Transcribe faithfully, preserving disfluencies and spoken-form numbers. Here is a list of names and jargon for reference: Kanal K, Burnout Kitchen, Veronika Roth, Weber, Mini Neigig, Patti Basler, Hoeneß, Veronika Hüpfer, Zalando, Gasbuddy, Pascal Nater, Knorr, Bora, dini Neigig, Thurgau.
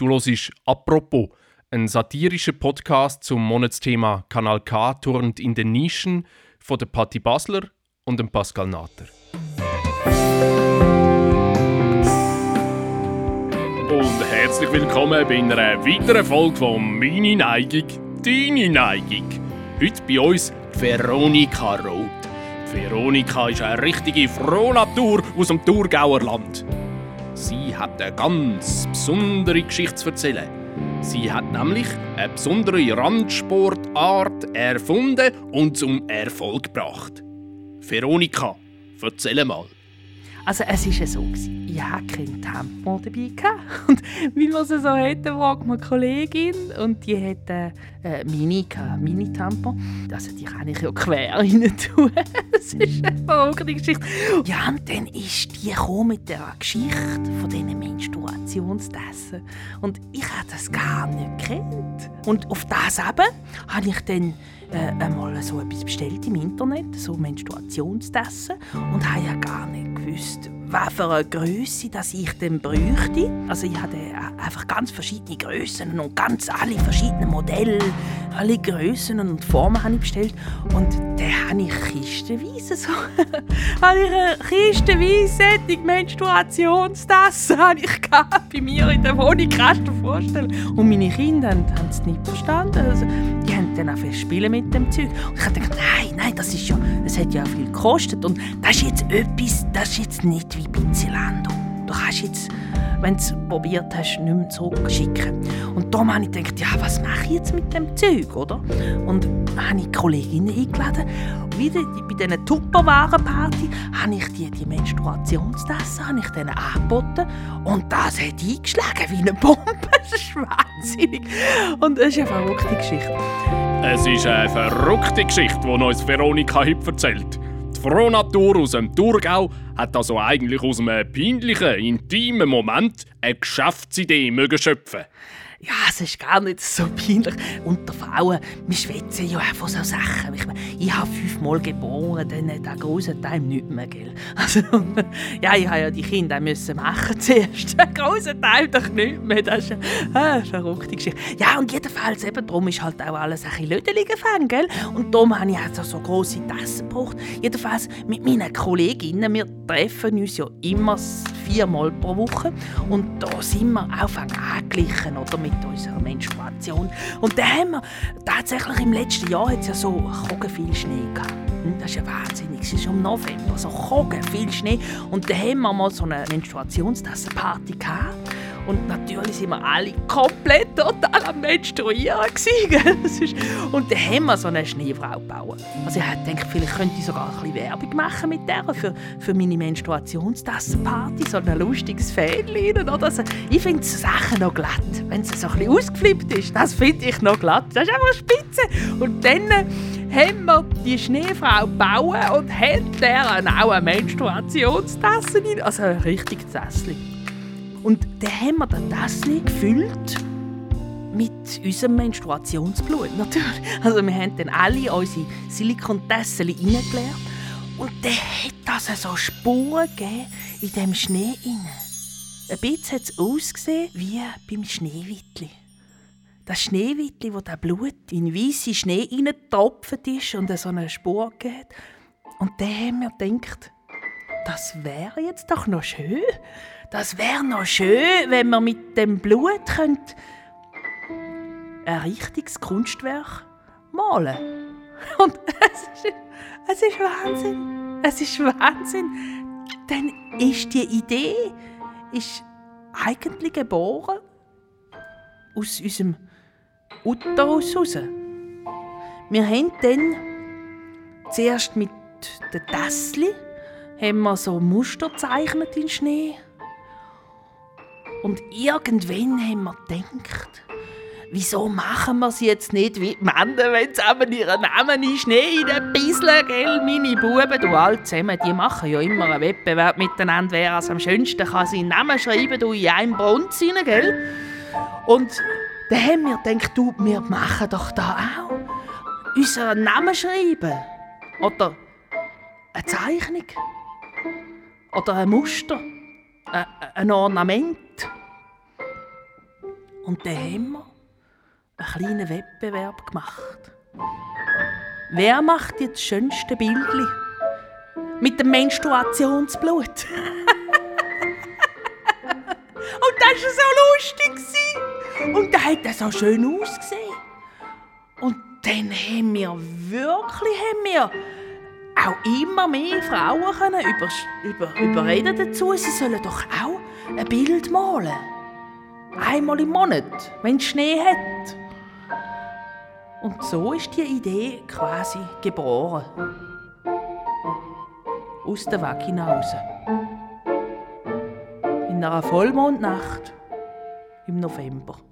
Du hörst «Apropos», ein satirischer Podcast zum Monatsthema «Kanal K turnt in den Nischen» von der Patti Basler und dem Pascal Nater. Und herzlich willkommen bei einer weiteren Folge von «Mini Neigig, deine Neigig». Heute bei uns Veronika Roth. Veronika ist eine richtige Frohnatur aus dem Thurgauer Land. Sie hat eine ganz besondere Geschichte zu erzählen. Sie hat nämlich eine besondere Randsportart erfunden und zum Erfolg gebracht. Veronika, erzähl mal. Also es war so, ich hatte kein Tempo dabei. Und weil wir es so hatten, fragte meine Kollegin. Und die hatte äh, Mini, Mini-Tempo. Also die kann ich ja quer rein tun. Das ist eine verrückte Geschichte. Ja, und dann ist die mit der Geschichte von diesen Menstruationstassen. Und ich habe das gar nicht gekannt. Und auf das eben habe ich dann äh, einmal so etwas bestellt im Internet, so Menstruationstassen, und habe ja gar nicht gewusst, was für eine Grösse dass ich dann bräuchte. Also ich hatte einfach ganz verschiedene Grössen und ganz alle verschiedenen Modelle, alle Grössen und Formen habe ich bestellt. Und dann habe ich kistenweise so habe ich eine kistenweise solche Menstruationstasse habe ich gehabt, bei mir in der Wohnung, kannst du dir vorstellen. Und meine Kinder haben es nicht verstanden. Also, die haben dann auch spielen mit dem Zeug. Und ich habe gedacht, nein, nein, das, ist ja, das hat ja viel gekostet. Und das ist jetzt etwas, das ist jetzt nicht wie bei Zalando. Du kannst jetzt, wenn du es probiert hast, nicht mehr zurückschicken. Und da habe ich gedacht, ja, was mache ich jetzt mit dem Zeug, oder? Und habe ich die Kolleginnen eingeladen. Wieder bei diesen Tupperwaren-Party habe ich die, die Menstruationstasse habe ich denen angeboten. Und das hat eingeschlagen wie eine Bombe. Das ist wahnsinnig. Und das ist eine verrückte Geschichte. Es ist eine verrückte Geschichte, die uns Veronika Hüpfer erzählt. Die Frohnatur aus dem Thurgau hat also eigentlich aus einem peinlichen, intimen Moment eine Geschäftsidee mögen schöpfen. Ja, es ist gar nicht so peinlich. Unter Frauen, wir schwätzen ja auch von so Sachen. Ich, meine, ich habe fünfmal geboren, dann hat der große Teil nicht mehr, gell? Also, ja, ich habe ja die Kinder müssen machen zuerst. Der große Teil doch nicht mehr. Das ist eine verrückte Geschichte. Ja, und jedenfalls, eben, darum ist halt auch alles ein bisschen lödelig gefangen, gell? Und darum habe ich also so grosse Tassen gebraucht. Jedenfalls mit meinen Kolleginnen, wir treffen uns ja immer viermal pro Woche. Und da sind wir auch angeglichen, oder? Mit unserer Menstruation. Und dann haben wir tatsächlich im letzten Jahr ja so viel Schnee gehabt. Das ist ja wahnsinnig. Es ist im November, so viel Schnee. Und dann haben wir mal so eine Menstruationstasse-Party gehabt. Und natürlich waren wir alle komplett total am Menstruieren. Und dann haben wir so eine Schneefrau gebaut. Also ich denke, vielleicht könnte ich sogar ein bisschen Werbung machen mit der für, für meine Menstruationstassen-Party. So ein lustiges Fähnchen. Also ich finde die Sachen noch glatt. Wenn sie so ein bisschen ausgeflippt ist, das finde ich noch glatt. Das ist einfach spitze. Und dann haben wir die Schneefrau gebaut und hält deren auch eine Menstruationstasse rein. Also eine richtige Tasse. Und dann haben wir die Tasse gefüllt mit unserem Menstruationsblut, natürlich. Also wir haben dann alle unsere Silikontassen reingeleert. Und dann hat das also Spuren gegeben in dem Schnee rein. Ein bisschen hat es ausgesehen wie beim Schneewittli. Das Schneewittli, wo das Blut in weißen Schnee reingetropft ist und so eine Spur gegeben hat. Und dann haben wir gedacht, das wäre jetzt doch noch schön. Das wäre noch schön, wenn man mit dem Blut könnte ein richtiges Kunstwerk malen. Und es ist, es ist Wahnsinn. Es ist Wahnsinn. Dann ist die Idee ist eigentlich geboren aus unserem Uterus raus. Wir haben dann zuerst mit den Tassli haben wir so Muster gezeichnet in Schnee. Und irgendwann haben wir gedacht, wieso machen wir es jetzt nicht wie die Männer, wenn sie eben ihren Namen in Schnee reinbisseln, gell? Meine Buben, du alle zusammen, die machen ja immer einen Wettbewerb miteinander, wer es am schönsten kann seinen Namen schreiben, du in einem Bronze rein, gell? Und dann haben wir gedacht, du, wir machen doch da auch unseren Namen schreiben. Oder eine Zeichnung. Oder ein Muster. Ein Ornament. Und dann haben wir einen kleinen Wettbewerb gemacht. Wer macht jetzt das schönste Bildchen? Mit dem Menstruationsblut. Und das war so lustig. Und dann hat das so schön ausgesehen. Und dann haben wir wirklich haben wir auch immer mehr Frauen können über, über, überreden dazu, sie sollen doch auch ein Bild malen. Einmal im Monat, wenn es Schnee hat. Und so ist die Idee quasi geboren. Aus der Vagina raus. In einer Vollmondnacht im November.